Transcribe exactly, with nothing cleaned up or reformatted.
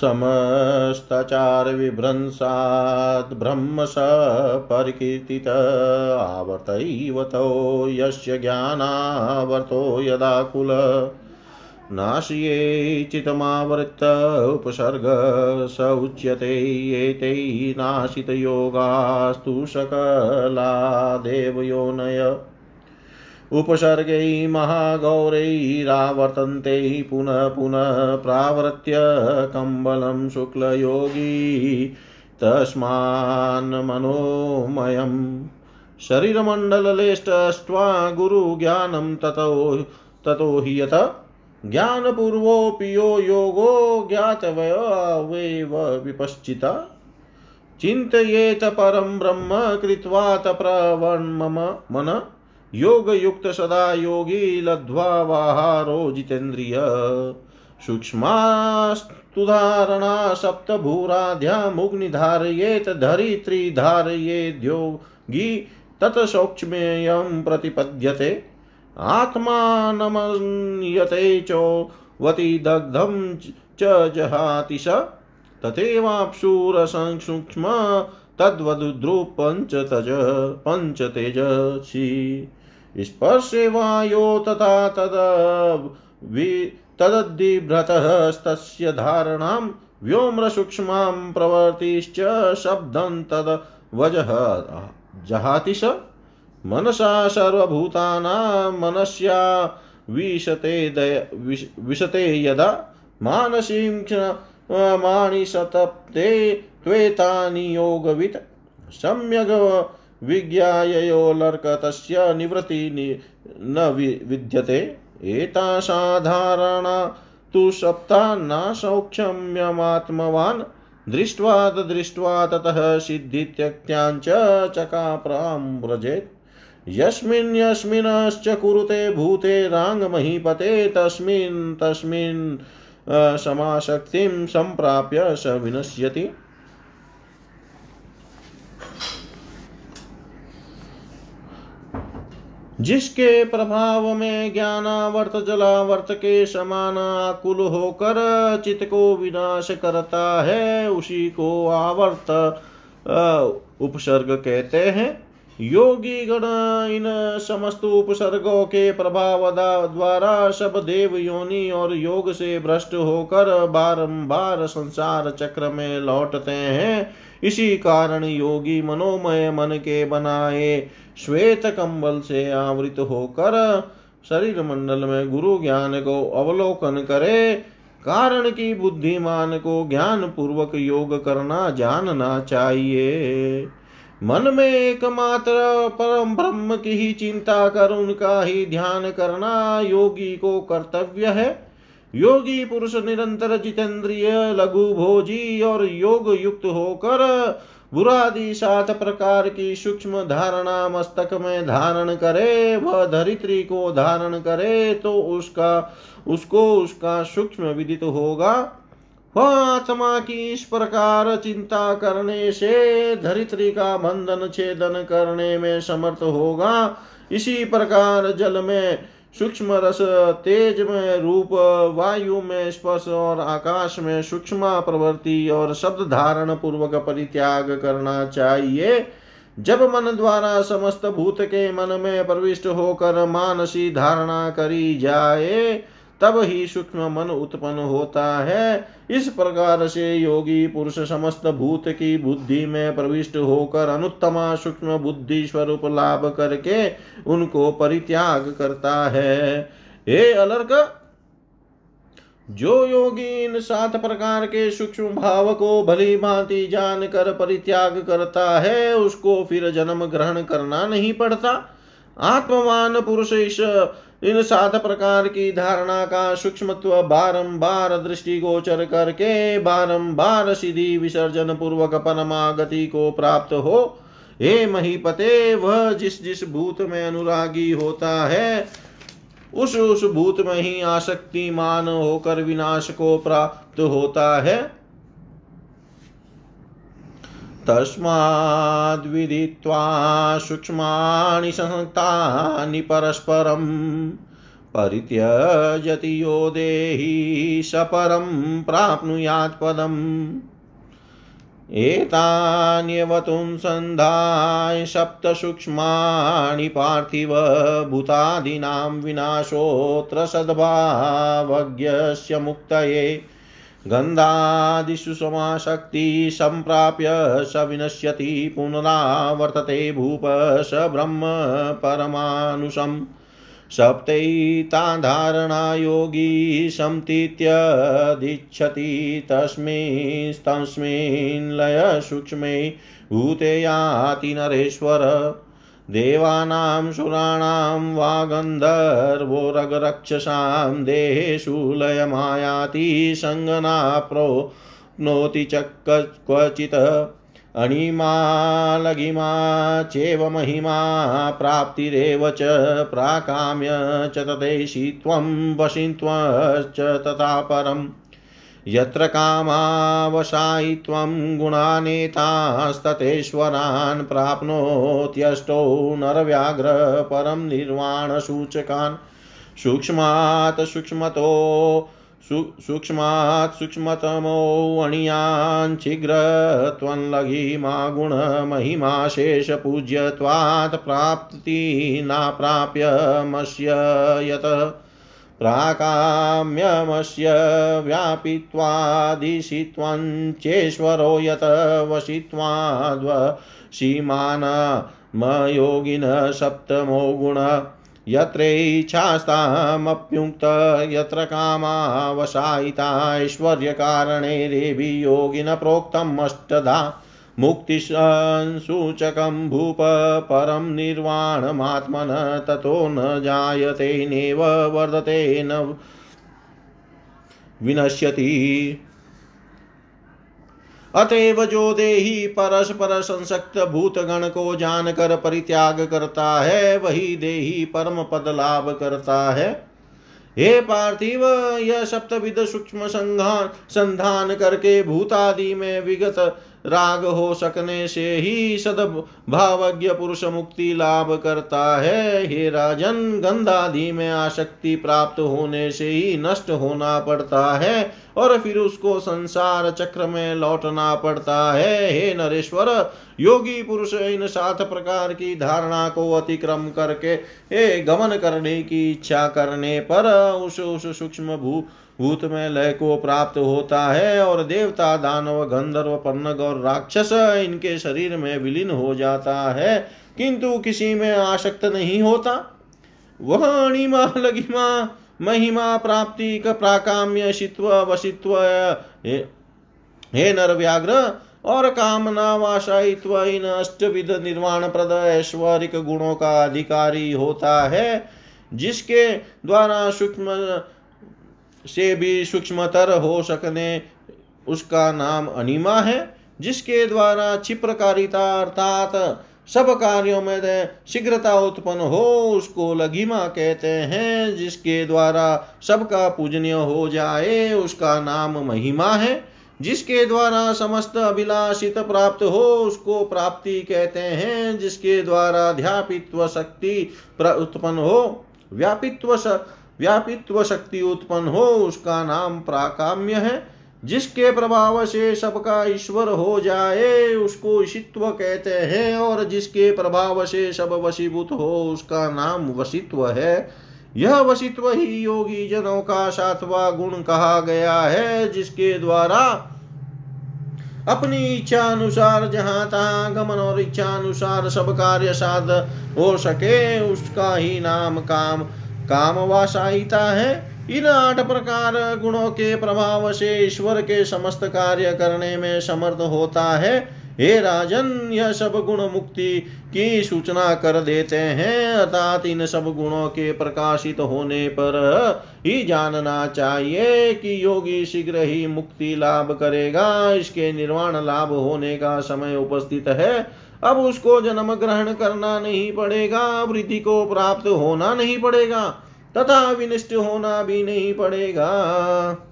समस्ताचार विभ्रंशात् ब्रह्म स परिकीर्तित आवर्तयिवतो यस्य ज्ञानावर्तो यदाकुल नाश्ये चितमावृत्त उपसर्ग स उच्यते एते नाशित योगास्तु सकला देवयोनय उपसर्गै महागौरैरावर्तन्ते पुनः पुनः प्रावृत्य कम्बलं शुक्लयोगी तस्मान् मनोमयं शरीरमण्डललेष्टष्ट्वा गुरुज्ञानं ततो ततो हि यत ज्ञानपूर्वोऽपि यो योगो ज्ञातव्यवेव विपश्चिता चिन्तयेत परं ब्रह्म कृत्वा तप्रवन्मम मन योगयुक्त सदा योगी लध्वावाहारो जितेन्द्रिय सूक्ष्मास्तुधारणा सप्तभूराध्यामुग्निधारयेत धरित्री धारयेद्योगी तत्सौक्ष्म्यं प्रतिपद्यते आत्मानमन्यते चोवति दग्धं च जहाति स तथैवाप्सुरसंसूक्ष्म तद्वदुद्रु पंच तज पंच तेजसी स्पर्शे वायो तथा तद तद्दिभ्रतस्तस्य धारणां व्योम्र सूक्ष्मां प्रवर्तिश्च शब्दं तद वजह जहाति स मनसा सर्वभूतानां मनस्या विशते विश, विशते यदा मानसीं मानिसतप्ते त्वेतानि योगवित् सम्यग् विज्ञाययो लर्कतस्य निवृत्ति न विद्यते एता साधारणा तु सप्तान्ना सौक्षम्यमात्मवान् दृष्ट्वा तदृष्ट्वा ततः सिद्धित्यक्त्याञ्च चकाप्रां व्रजेत् यस्मिन् यस्मिंश्च कुरुते भूते रांगमहीपते तस्मिन् तस्मिन् समाशक्तिं संप्राप्य स विनश्यति जिसके प्रभाव में ज्ञानावर्त जलावर्त के समान आकुल होकर चित्त को विनाश करता है उसी को आवर्त उपसर्ग कहते हैं। योगी गण इन समस्त उपसर्गों के प्रभाव द्वारा सब देव योनि और योग से भ्रष्ट होकर बारंबार संसार चक्र में लौटते हैं। इसी कारण योगी मनोमय मन के बनाए श्वेत कंबल से आवृत होकर शरीर मंडल में गुरु ज्ञान को अवलोकन करे। कारण की बुद्धिमान को ज्ञान पूर्वक योग करना जानना चाहिए। मन में एकमात्र परम ब्रह्म की ही चिंता कर उनका ही ध्यान करना योगी को कर्तव्य है। योगी पुरुष निरंतर जितेंद्रिय लघु भोजी और योग युक्त होकर बुरादि सात प्रकार की सूक्ष्म धारणा मस्तक में धारण करे। वह धरित्री को धारण करे तो उसका उसको उसका सूक्ष्म विदित होगा। वह आत्मा की इस प्रकार चिंता करने से धरित्री का बंधन छेदन करने में समर्थ होगा। इसी प्रकार जल में सूक्ष्म रस, तेज में रूप, वायु में स्पर्श और आकाश में सूक्ष्म प्रवृत्ति और शब्द धारण पूर्वक परित्याग करना चाहिए। जब मन द्वारा समस्त भूत के मन में प्रविष्ट होकर मानसी धारणा करी जाए तब ही सूक्ष्म मन उत्पन्न होता है। इस प्रकार से योगी पुरुष समस्त भूत की बुद्धि में प्रविष्ट होकर अनुत्तमा सूक्ष्म बुद्धि स्वरूप लाभ करके उनको परित्याग करता है। हे अलर्क, जो योगी इन सात प्रकार के सूक्ष्म भाव को भली भांति जान कर परित्याग करता है उसको फिर जन्म ग्रहण करना नहीं पड़ता। आत्मवान पुरुष इस इन सात प्रकार की धारणा का सूक्ष्मत्व बारंबार दृष्टिगोचर करके बारंबार सिद्धि विसर्जन पूर्वक परमागति को प्राप्त हो। हे महीपते, वह जिस जिस भूत में अनुरागी होता है उस उस भूत में ही आसक्तिमान होकर विनाश को प्राप्त होता है। तस्माद् विदित्वा सूक्ष्माणि संसक्तानि परस्परम् परित्यजति यो देहि सपरं प्राप्नुयात् पदम्। एतान्यवतुंसन्धाय सप्त सूक्ष्माणि पार्थिव भूतादीनां विनाशोऽत्र सद्भावज्ञस्य मुक्तये गन्धादिषु समाशक्ति संप्राप्य स विनश्यति पुनरावर्तते भूप स ब्रह्म परमानुषम्। सप्तैताधारणा योगी समतीत्य दीक्षति तस्मिन् तस्मिन् लय सूक्ष्मे भूते याति नरेश्वर। देवानां सुराणां वा गन्धर्वो रगरक्षसां देहेषु लयमायाति संगनाप्नोति च क्वचित्। अणिमा लघिमा चैव महिमा प्राप्तिरेव च प्राकाम्य च तदेशित्वं वशित्वश्च तथा परम्। यत्र कामावशायित्वं गुणानेतास्ततेश्वरान् प्राप्नोत्यष्टो नरव्याघ्र परं निर्वाणसूचकान्। सूक्ष्मात् सूक्ष्मतो सूक्ष्मात् सूक्ष्मतमो अणियान् शीघ्रत्वं लघिमा गुणमहिमा शेषपूज्यत्वात् प्राप्ति नाप्राप्यमस्य यत् प्राकाम्यमस्य व्यापित्वादिशित्वं चेश्वरो यत वशित्वाद्वशीमानमयोगिन सप्तमो गुण। यत्रैच्छास्तामप्युक्त यत्र कामावशायिता ऐश्वर्यकारणे रेवि योगिन प्रोक्तम् अष्टधा मुक्तिसंसूचकं भूप परं निर्वाणमात्मन। ततो न जायते नैव वर्धते न विनश्यति। अतएव जो देही परस्पर संसक्त भूतगण को जानकर परित्याग करता है वही देही परम पद लाभ करता है। हे पार्थिव, यह सप्तविध सूक्ष्म संधान करके भूतादि में विगत राग हो सकने से ही सद्भावज्ञ पुरुष मुक्ति लाभ करता है। हे राजन, गंधादि में आसक्ति प्राप्त होने से ही नष्ट होना पड़ता है और फिर उसको संसार चक्र में लौटना पड़ता है। हे नरेश्वर, योगी पुरुष इन सात प्रकार की धारणा को अतिक्रम करके हे गमन करने की इच्छा करने पर उस उस सूक्ष्म भू भूत में लय को प्राप्त होता है और देवता दानव गंधर्व पन्नग और राक्षस इनके शरीर में विलीन हो जाता है, किंतु किसी में आसक्त नहीं होता। वह अणिमा लघिमा महिमा प्राप्ति का प्राकाम्य शित्व वशित्व हे नरव्याघ्र और कामना वाशायित्व इन अष्टविध निर्वाण प्रद ऐश्वरिक गुणों का अधिकारी होता है, जिसके द्वारा सूक्ष्म से भी सूक्ष्मतर हो सकने उसका नाम अनिमा है। जिसके द्वारा क्षिप्रकारिता अर्थात सब कार्यों में शीघ्रता उत्पन्न हो उसको लघिमा कहते हैं। जिसके द्वारा सबका पूजनीय हो जाए उसका नाम महिमा है। जिसके द्वारा समस्त अभिलाषित प्राप्त हो उसको प्राप्ति कहते हैं। जिसके द्वारा ध्यापित्व शक्ति उत्पन्न हो व्यापित्व व्यापित्व शक्ति उत्पन्न हो उसका नाम प्राकाम्य है। जिसके प्रभाव से सबका ईश्वर हो जाए उसको ईशित्व कहते हैं और जिसके प्रभाव से सब वशीभूत हो उसका नाम वशित्व है। यह वशित्व ही योगी जनों का सातवां गुण कहा गया है। जिसके द्वारा अपनी इच्छा अनुसार जहाँ तहाँ गमन और इच्छा अनुसार सब कार्य साध हो सके उसका ही नाम काम कामवासायिता है। इन आठ प्रकार गुणों के प्रभाव से ईश्वर के समस्त कार्य करने में समर्थ होता है। हे राजन, यह सब गुण मुक्ति की सूचना कर देते हैं, अर्थात इन सब गुणों के प्रकाशित होने पर ही जानना चाहिए कि योगी शीघ्र ही मुक्ति लाभ करेगा। इसके निर्वाण लाभ होने का समय उपस्थित है। अब उसको जन्म ग्रहण करना नहीं पड़ेगा, वृद्धि को प्राप्त होना नहीं पड़ेगा तथा विनिष्ट होना भी नहीं पड़ेगा।